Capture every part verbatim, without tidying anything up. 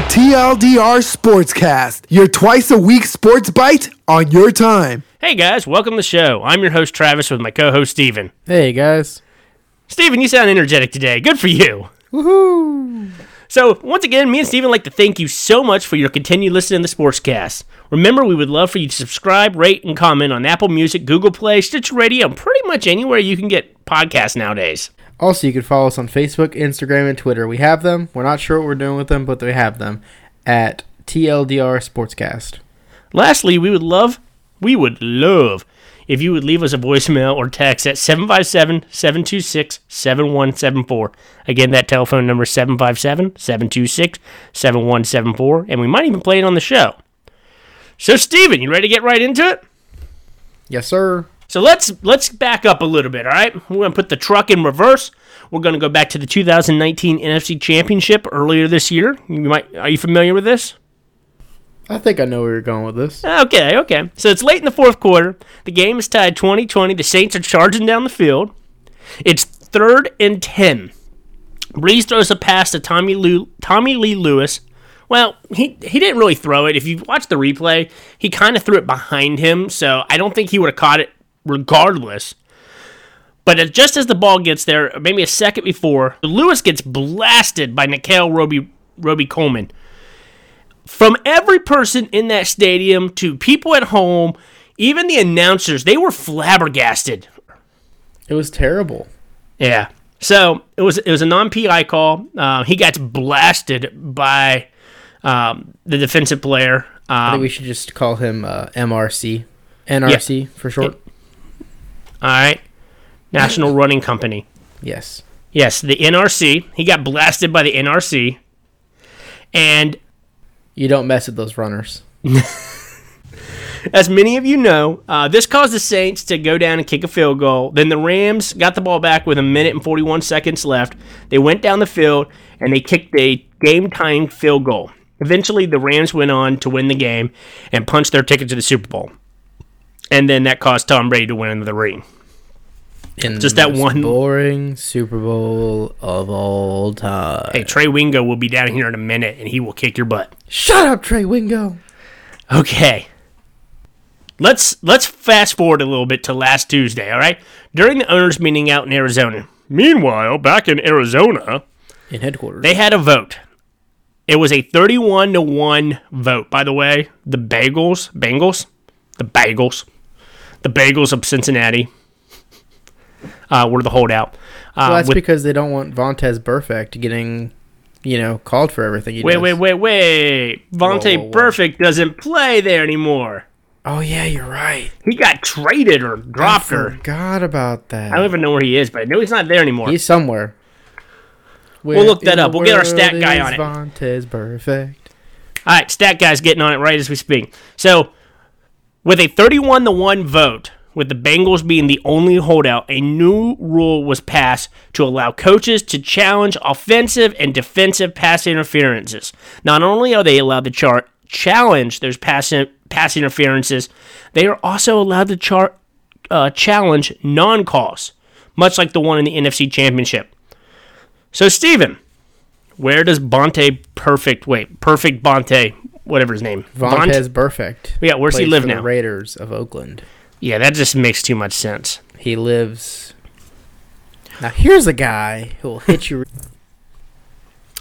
to T L D R Sportscast, your twice-a-week sports bite on your time. Hey, guys. Welcome to the show. I'm your host, Travis, with my co-host, Steven. Hey, guys. Steven, you sound energetic today. Good for you. Woohoo! So, once again, me and Steven like to thank you so much for your continued listening to the Sportscast. Remember, we would love for you to subscribe, rate, and comment on Apple Music, Google Play, Stitcher Radio, and pretty much anywhere you can get podcasts nowadays. Also, you can follow us on Facebook, Instagram, and Twitter. We have them. We're not sure what we're doing with them, but we have them at T L D R Sportscast. Lastly, we would love, we would love if you would leave us a voicemail or text at seven five seven, seven two six, seven one seven four. Again, that telephone number is seven five seven, seven two six, seven one seven four, and we might even play it on the show. So, Steven, you ready to get right into it? Yes, sir. So let's let's back up a little bit, all right? We're going to put the truck in reverse. We're going to go back to the two thousand nineteen N F C Championship earlier this year. You might, are you familiar with this? I think I know where you're going with this. Okay, okay. So it's late in the fourth quarter. The game is tied twenty twenty. The Saints are charging down the field. It's third and ten. Breeze throws a pass to Tommylee Lewis. Well, he he didn't really throw it. If you watch the replay, he kind of threw it behind him, so I don't think he would have caught it regardless. But just as the ball gets there, maybe a second before, Lewis gets blasted by Nikhail Roby, Roby Coleman. From every person in that stadium to people at home, even the announcers, they were flabbergasted. It was terrible. Yeah. So it was it was a non-P I call. Uh, he gets blasted by um, the defensive player. Um, I think we should just call him uh, M R C. N R C, yeah, for short. It, All right, National Running Company. Yes. Yes, the N R C. He got blasted by the N R C. And you don't mess with those runners. As many of you know, uh, this caused the Saints to go down and kick a field goal. Then the Rams got the ball back with a minute and forty-one seconds left. They went down the field, and they kicked a game-tying field goal. Eventually, the Rams went on to win the game and punched their ticket to the Super Bowl. And then that caused Tom Brady to win into the ring. In Just the that most one boring Super Bowl of all time. Hey, Trey Wingo will be down here in a minute, and he will kick your butt. Shut up, Trey Wingo. Okay, let's let's fast forward a little bit to last Tuesday. All right, during the owners' meeting out in Arizona. Meanwhile, back in Arizona, in headquarters, they had a vote. It was a thirty-one to one vote. By the way, the Bagels, Bengals, the Bagels. The Bagels of Cincinnati uh, were the holdout. Uh, well, that's with, because they don't want Vontaze Burfict getting, you know, called for everything he wait, does. Wait, wait, wait, wait. Vontaze Burfict doesn't play there anymore. Oh, yeah, you're right. He got traded or dropped or... I forgot or, about that. I don't even know where he is, but I know he's not there anymore. He's somewhere. Where we'll look that up. We'll get our stat guy on it. Vontaze Burfict. All right, stat guy's getting on it right as we speak. So... with a thirty-one to one vote, with the Bengals being the only holdout, a new rule was passed to allow coaches to challenge offensive and defensive pass interferences. Not only are they allowed to char- challenge those pass, in- pass interferences, they are also allowed to char- uh, challenge non-calls, much like the one in the N F C Championship. So, Steven, where does Vontaze Burfict, wait, Burfict Bonte... whatever his name. Vontaze Burfict. Yeah, where's he live now? The Raiders of Oakland. Yeah, that just makes too much sense. He lives... Now, here's a guy who will hit you... All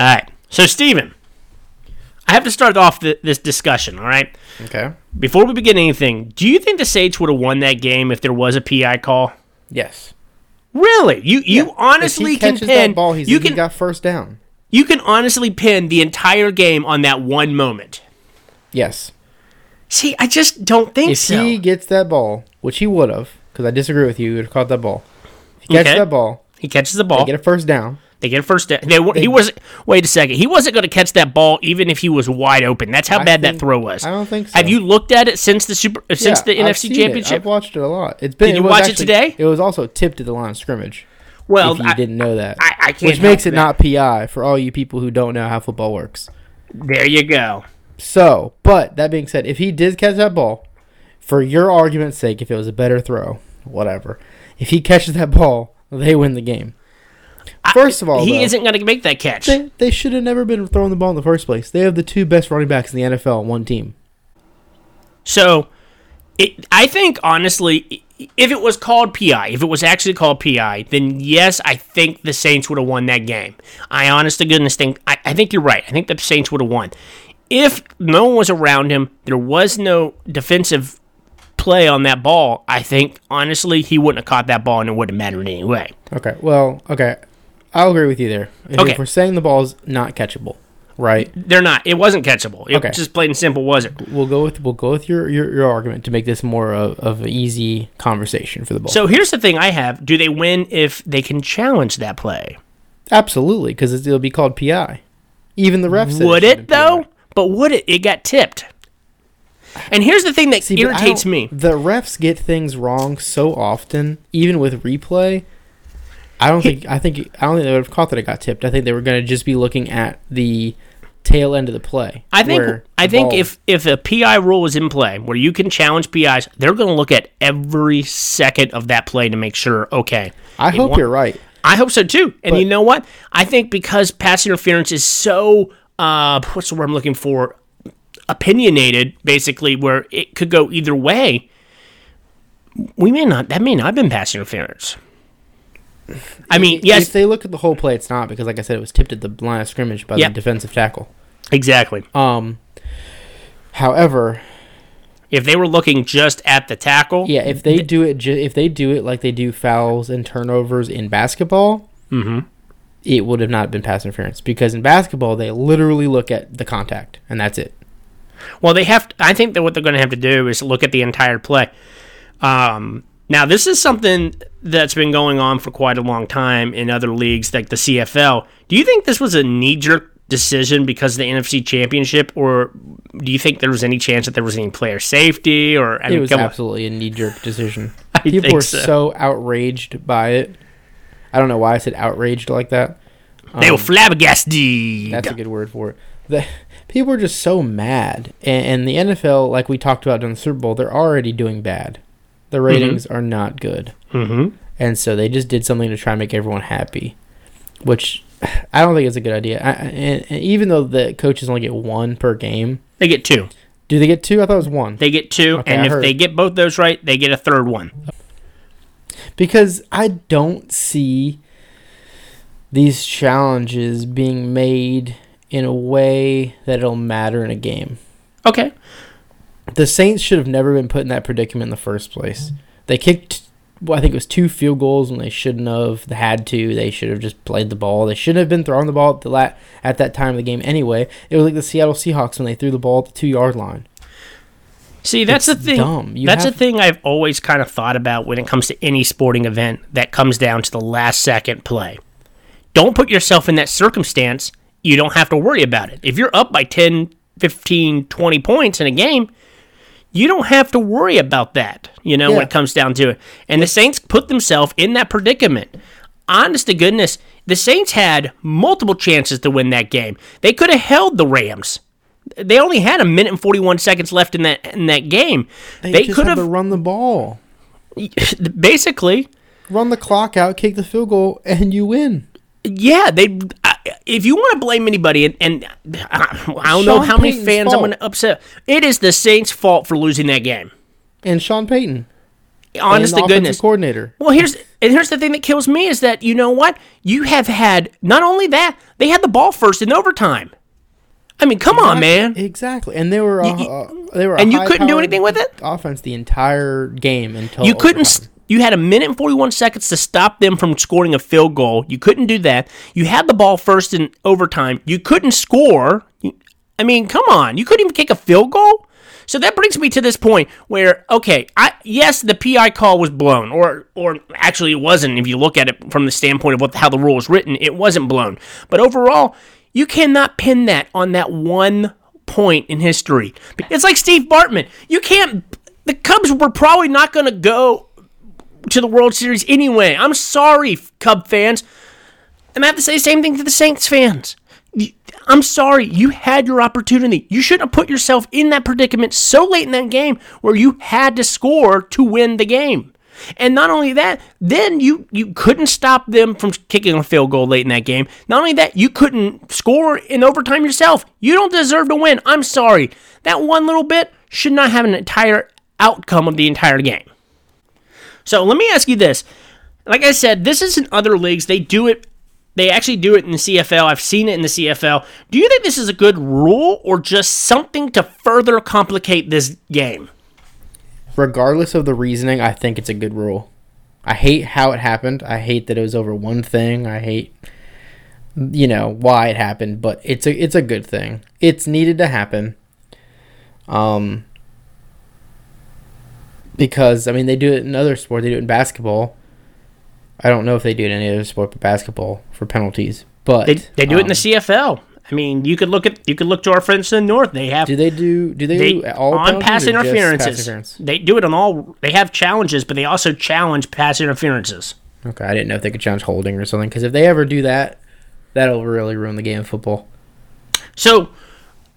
right. So, Steven, I have to start off th- this discussion, all right? Okay. Before we begin anything, do you think the Saints would have won that game if there was a P I call? Yes. Really? You you yeah. honestly can pin... If he catches that ball, he's, you can, he got first down. You can honestly pin the entire game on that one moment. Yes. See, I just don't think if so. If he gets that ball, which he would have, because I disagree with you, he would have caught that ball. If he catches okay. that ball. He catches the ball. They get a first down. They get a first down. They, they, he was. Wait a second. He wasn't going to catch that ball even if he was wide open. That's how I bad think, that throw was. I don't think so. Have you looked at it since the super uh, since yeah, the N F C I've seen Championship? It. I've watched it a lot. It's been. Did it you watch actually, it today? It was also tipped at the line of scrimmage. Well, if you I, didn't know that, I, I can't which makes it that. Not P I for all you people who don't know how football works. There you go. So, but that being said, if he did catch that ball, for your argument's sake, if it was a better throw, whatever, if he catches that ball, they win the game. First of all, he though, isn't going to make that catch. They, they should have never been throwing the ball in the first place. They have the two best running backs in the N F L on one team. So, it, I think, honestly, if it was called P I, if it was actually called P I, then yes, I think the Saints would have won that game. I honest to goodness think, I, I think you're right. I think the Saints would have won. If no one was around him, there was no defensive play on that ball, I think, honestly, he wouldn't have caught that ball and it wouldn't have mattered anyway. Okay, well, okay. I'll agree with you there. If, okay. if we're saying the ball's not catchable, right? They're not. It wasn't catchable. It okay. just plain and simple wasn't. We'll go with we'll go with your, your, your argument to make this more of, of an easy conversation for the ball. So here's the thing I have. Do they win if they can challenge that play? Absolutely, because it'll be called P I. Even the refs. Would it, it though? P I. But would it? It got tipped. And here's the thing that See, irritates me. The refs get things wrong so often, even with replay. I don't think I think I don't think they would have caught that it got tipped. I think they were going to just be looking at the tail end of the play. I think I think ball. if if a P I rule is in play where you can challenge P Is, they're going to look at every second of that play to make sure. Okay, I hope won- you're right. I hope so too. And but, you know what? I think because pass interference is so uh, what's the word I'm looking for? Opinionated, basically, where it could go either way. We may not. That may not have been pass interference. I mean, yes. If they look at the whole play, it's not, because, like I said, it was tipped at the line of scrimmage by yep. the defensive tackle. Exactly. Um. However, if they were looking just at the tackle, yeah. If they th- do it, ju- if they do it like they do fouls and turnovers in basketball, mm-hmm. it would have not been pass interference, because in basketball they literally look at the contact and that's it. Well, they have. To, I think that what they're going to have to do is look at the entire play. Um. Now, this is something that's been going on for quite a long time in other leagues like the C F L. Do you think this was a knee-jerk decision because of the N F C Championship, or do you think there was any chance that there was any player safety? Or I It mean, was absolutely on. a knee-jerk decision. I People were so. so outraged by it. I don't know why I said outraged like that. Um, they were flabbergasted. That's a good word for it. The, people are just so mad. And, and the N F L, like we talked about during the Super Bowl, they're already doing bad. The ratings mm-hmm. are not good. Mm-hmm. And so they just did something to try and make everyone happy, which I don't think is a good idea. I, and, and even though the coaches only get one per game. They get two. Do they get two? I thought it was one. They get two, okay, and I if heard. they get both those right, they get a third one. Because I don't see these challenges being made in a way that it'll matter in a game. Okay. The Saints should have never been put in that predicament in the first place. They kicked, well, I think it was two field goals, and they shouldn't have. They had to. They should have just played the ball. They shouldn't have been throwing the ball at, the la- at that time of the game anyway. It was like the Seattle Seahawks when they threw the ball at the two-yard line. See, that's it's the thing. Dumb. You that's have- the thing I've always kind of thought about when it comes to any sporting event that comes down to the last-second play. Don't put yourself in that circumstance. You don't have to worry about it. If you're up by ten, fifteen, twenty points in a game, you don't have to worry about that, you know, yeah. when it comes down to it. And the Saints put themselves in that predicament. Honest to goodness, the Saints had multiple chances to win that game. They could have held the Rams. They only had a minute and forty-one seconds left in that in that game. They, they could have run the ball. Basically. Run the clock out, kick the field goal, and you win. Yeah, they. I, if you want to blame anybody, and, and I, I don't Sean know how Payton's many fans fault. I'm going to upset, it is the Saints' fault for losing that game. And Sean Payton, honest to goodness, coordinator. Well, here's and here's the thing that kills me is that, you know what, you have had not only that, they had the ball first in overtime. I mean, come exactly, on, man. Exactly, and they were a, you, you, they were a and you couldn't do anything with it. Offense the entire game until you couldn't. Overtime. You had a minute and forty-one seconds to stop them from scoring a field goal. You couldn't do that. You had the ball first in overtime. You couldn't score. I mean, come on. You couldn't even kick a field goal? So that brings me to this point where, okay, I, yes, the P I call was blown, or or actually it wasn't. If you look at it from the standpoint of what how the rule is written, it wasn't blown. But overall, you cannot pin that on that one point in history. It's like Steve Bartman. You can't – the Cubs were probably not going to go – to the World Series anyway. I'm sorry, Cub fans. I'm going to have to say the same thing to the Saints fans. I'm sorry. You had your opportunity. You shouldn't have put yourself in that predicament so late in that game where you had to score to win the game. And not only that, then you, you couldn't stop them from kicking a field goal late in that game. Not only that, you couldn't score in overtime yourself. You don't deserve to win. I'm sorry. That one little bit should not have an entire outcome of the entire game. So let me ask you this. Like I said, this is in other leagues. They do it. They actually do it in the C F L. I've seen it in the C F L. Do you think this is a good rule or just something to further complicate this game? Regardless of the reasoning, I think it's a good rule. I hate how it happened. I hate that it was over one thing. I hate, you know, why it happened, but it's a it's a good thing. It's needed to happen. Um, because, I mean, they do it in other sports. They do it in basketball. I don't know if they do it in any other sport but basketball for penalties. But They, they do um, it in the C F L. I mean, you could look at you could look to our friends in the North. They have do they do do they, they do all on pass interferences? Pass interference? They do it on all. They have challenges, but they also challenge pass interferences. Okay, I didn't know if they could challenge holding or something. Because if they ever do that, that'll really ruin the game of football. So,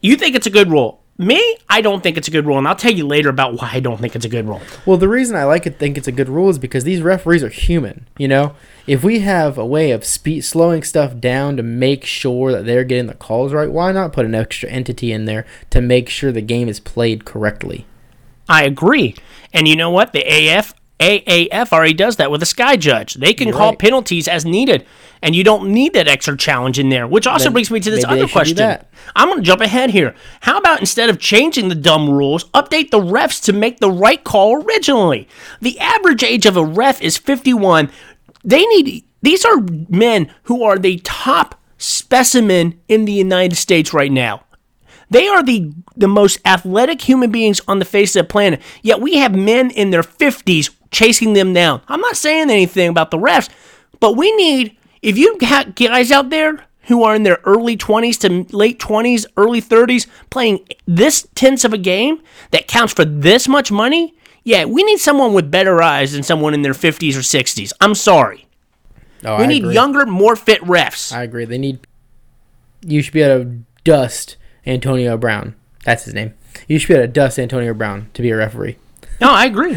you think it's a good rule? Me, I don't think it's a good rule, and I'll tell you later about why I don't think it's a good rule. Well, the reason I like it, think it's a good rule, is because these referees are human. You know, if we have a way of speed slowing stuff down to make sure that they're getting the calls right, why not put an extra entity in there to make sure the game is played correctly? I agree, and you know what? The A A F already does that with a sky judge. They can right. call penalties as needed, and you don't need that extra challenge in there, which also then brings me to this other question. I'm going to jump ahead here. How about instead of changing the dumb rules, update the refs to make the right call originally? The average age of a ref is fifty-one. They need These are men who are the top specimen in the United States right now. They are the the most athletic human beings on the face of the planet, yet we have men in their fifties chasing them down. I'm not saying anything about the refs, but we need, if you got guys out there who are in their early twenties to late twenties, early thirties, playing this tense of a game that counts for this much money, yeah, we need someone with better eyes than someone in their fifties or sixties. I'm sorry. Oh, we I need agree. younger, more fit refs. I agree. They need, you should be able to dust Antonio Brown. That's his name. You should be able to dust Antonio Brown to be a referee. No, I agree.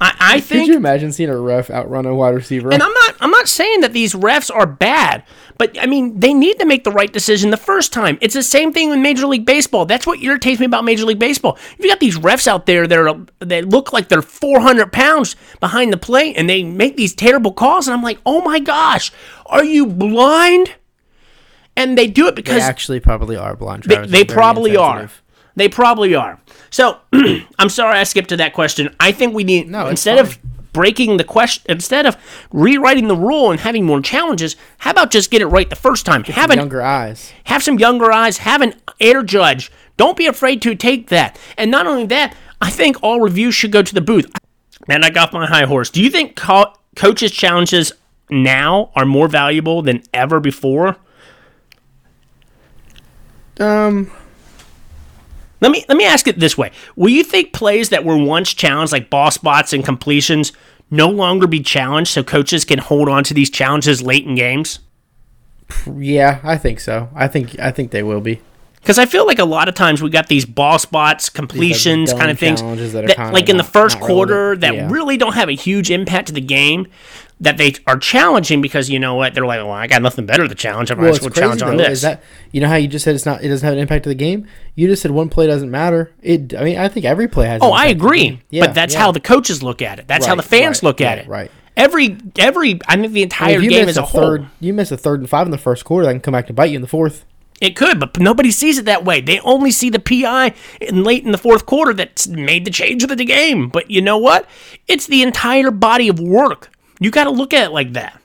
I, I think. Could you imagine seeing a ref outrun a wide receiver? And I'm not. I'm not saying that these refs are bad, but I mean they need to make the right decision the first time. It's the same thing with Major League Baseball. That's what irritates me about Major League Baseball. If you got these refs out there that are, that look like they're four hundred pounds behind the plate and they make these terrible calls, and I'm like, oh my gosh, are you blind? And they do it because they actually probably are blind. They, they probably are. They probably are. So I'm sorry I skipped to that question. I think we need no, instead fine. of breaking the question, instead of rewriting the rule and having more challenges, how about just get it right the first time? Get have some an, younger eyes. Have some younger eyes. Have an air judge. Don't be afraid to take that. And not only that, I think all reviews should go to the booth. And I got my high horse. Do you think co- coaches' challenges now are more valuable than ever before? Um, let me let me ask it this way. Will you think plays that were once challenged, like ball spots and completions, no longer be challenged so coaches can hold on to these challenges late in games? Yeah, I think so. I think I think they will be. Because I feel like a lot of times we got these ball spots, completions, kind of things, that that, kind like of in not, the first quarter really, that yeah. really don't have a huge impact to the game, that they are challenging because, you know what, they're like, well, I got nothing better to challenge. I'm well, going to challenge though, on this. Is that, you know how you just said it's not, it doesn't have an impact to the game? You just said one play doesn't matter. It. I mean, I think every play has an oh, impact. Oh, I agree. Yeah, but that's yeah. how the coaches look at it. That's right, how the fans right, look at right, it. Right. Every, every, I think the entire I mean, game as a, a whole. Third, you miss a third and five in the first quarter, that can come back to bite you in the fourth. It could, but nobody sees it that way. They only see the P I in late in the fourth quarter that's made the change of the game. But you know what? It's the entire body of work. You got to look at it like that.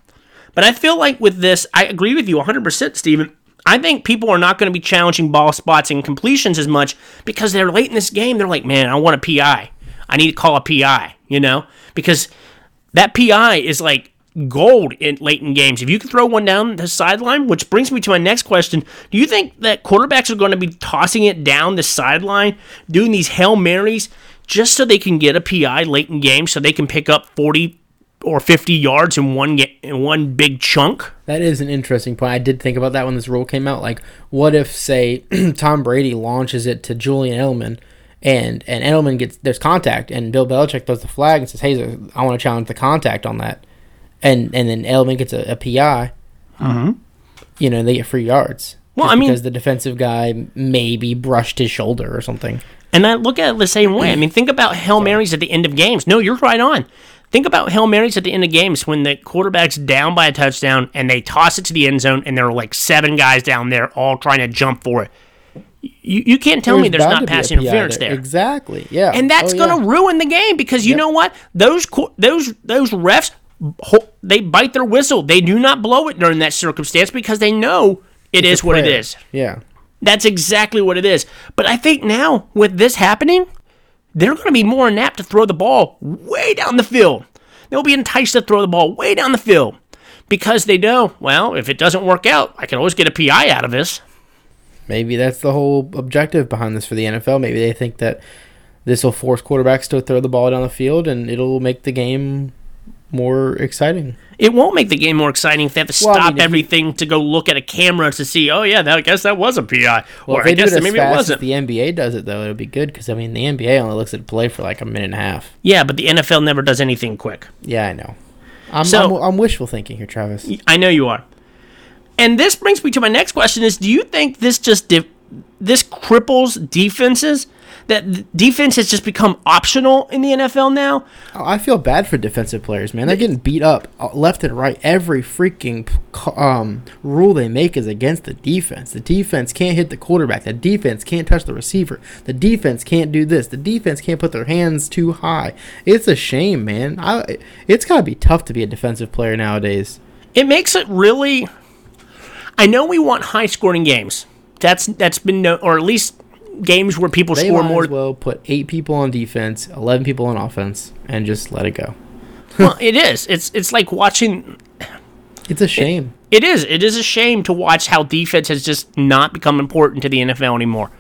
But I feel like with this, I agree with you one hundred percent, Steven. I think people are not going to be challenging ball spots and completions as much because they're late in this game. They're like, man, I want a P I. I need to call a P I, you know? Because that P I is like gold in late in games. If you can throw one down the sideline, which brings me to my next question. Do you think that quarterbacks are going to be tossing it down the sideline, doing these Hail Marys, just so they can get a P I late in games so they can pick up forty or fifty yards in one get, in one big chunk? That is an interesting point. I did think about that when this rule came out. Like, what if, say, Tom Brady launches it to Julian Edelman And and Edelman gets, there's contact, and Bill Belichick throws the flag and says, hey, I want to challenge the contact on that. And and then Edelman gets a, a P I. Mm-hmm. You know, they get free yards. Well, I mean, because the defensive guy maybe brushed his shoulder or something. And I look at it the same way. I mean, think about Hail Marys at the end of games. No, you're right on. Think about Hail Marys at the end of games when the quarterback's down by a touchdown and they toss it to the end zone and there are like seven guys down there all trying to jump for it. You you can't tell there's me there's not pass interference there. there. Exactly. Yeah. And that's oh, going to yeah. ruin the game because you yep. know what? Those those those refs, they bite their whistle. They do not blow it during that circumstance because they know it it's is what it is. Yeah. That's exactly what it is. But I think now with this happening, they're going to be more inept to throw the ball way down the field. They'll be enticed to throw the ball way down the field because they know, well, if it doesn't work out, I can always get a P I out of this. Maybe that's the whole objective behind this for the N F L. Maybe they think that this will force quarterbacks to throw the ball down the field and it'll make the game more exciting. It won't make the game more exciting if they have to well, stop I mean, everything you, to go look at a camera to see, oh, yeah, that, I guess that was a P I. Well, or if they I guess do it that maybe it wasn't. If the N B A does it, though, it'll be good because, I mean, the N B A only looks at a play for like a minute and a half. Yeah, but the N F L never does anything quick. Yeah, I know. I'm, so, I'm, I'm wishful thinking here, Travis. I know you are. And this brings me to my next question is, do you think this just de- this cripples defenses? That defense has just become optional in the N F L now? Oh, I feel bad for defensive players, man. They're getting beat up left and right. Every freaking um, rule they make is against the defense. The defense can't hit the quarterback. The defense can't touch the receiver. The defense can't do this. The defense can't put their hands too high. It's a shame, man. I, it's got to be tough to be a defensive player nowadays. It makes it really... I know we want high-scoring games. That's That's been no, or at least games where people they score might more. As well, put eight people on defense, eleven people on offense, and just let it go. Well, it is. It's it's like watching. It's a shame. It, it is. It is a shame to watch how defense has just not become important to the N F L anymore,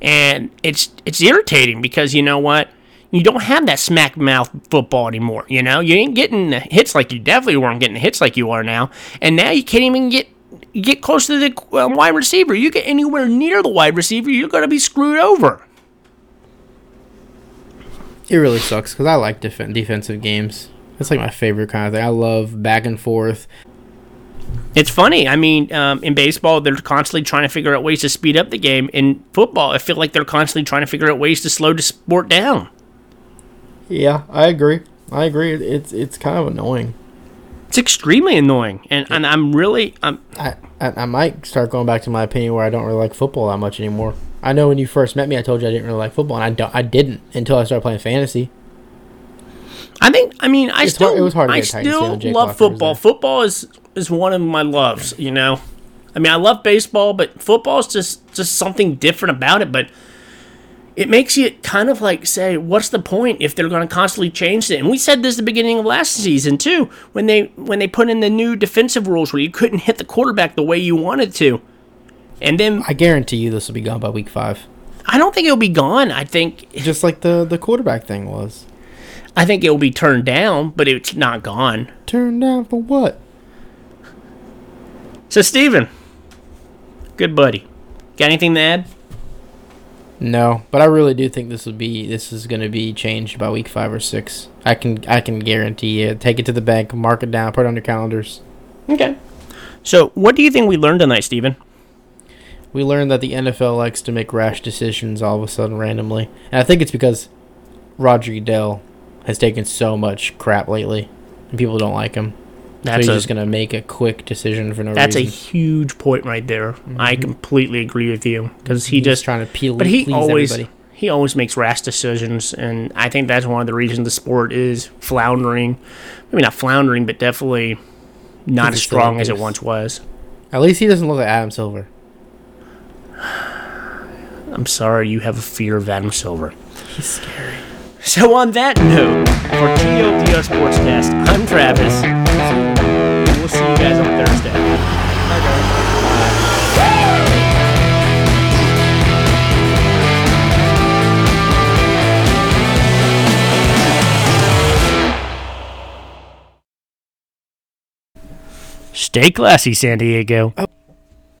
and it's it's irritating because you know what, you don't have that smack mouth football anymore. You know, you ain't getting hits like you definitely weren't getting hits like you are now, and now you can't even get. You get close to the wide receiver. You get anywhere near the wide receiver, you're going to be screwed over. It really sucks because I like def- defensive games. That's like my favorite kind of thing. I love back and forth. It's funny. I mean, um, in baseball, they're constantly trying to figure out ways to speed up the game. In football, I feel like they're constantly trying to figure out ways to slow the sport down. Yeah, I agree. I agree. It's it's kind of annoying. It's extremely annoying, and, and I'm really... I'm, I, I I might start going back to my opinion where I don't really like football that much anymore. I know when you first met me, I told you I didn't really like football, and I, don't, I didn't until I started playing fantasy. I think, I mean, I it's still hard, it was hard to I get still love football. Football is, is one of my loves, you know? I mean, I love baseball, but football is just, just something different about it, but it makes you kind of like say, what's the point if they're going to constantly change it? And we said this at the beginning of last season, too, when they when they put in the new defensive rules where you couldn't hit the quarterback the way you wanted to. And then I guarantee you this will be gone by week five. I don't think it'll be gone. I think... Just like the, the quarterback thing was. I think it'll be turned down, but it's not gone. Turned down for what? So, Steven, good buddy. Got anything to add? No, but I really do think this would be this is going to be changed by week five or six. I can I can guarantee you. Take it to the bank, mark it down, put it on your calendars. Okay. So, what do you think we learned tonight, Steven? We learned that the N F L likes to make rash decisions all of a sudden randomly, and I think it's because Roger Goodell has taken so much crap lately, and people don't like him. That's so he's a, just going to make a quick decision for no that's reason. That's a huge point right there. Mm-hmm. I completely agree with you because he he's just trying to peel. But he please always everybody. he always makes rash decisions, and I think that's one of the reasons the sport is floundering. Maybe not floundering, but definitely not he's as strong as it once was. At least he doesn't look like Adam Silver. I'm sorry, you have a fear of Adam Silver. He's scary. So on that note, for T O T R Sportscast, I'm Travis. We'll see you guys on Thursday. Stay classy, San Diego. Oh.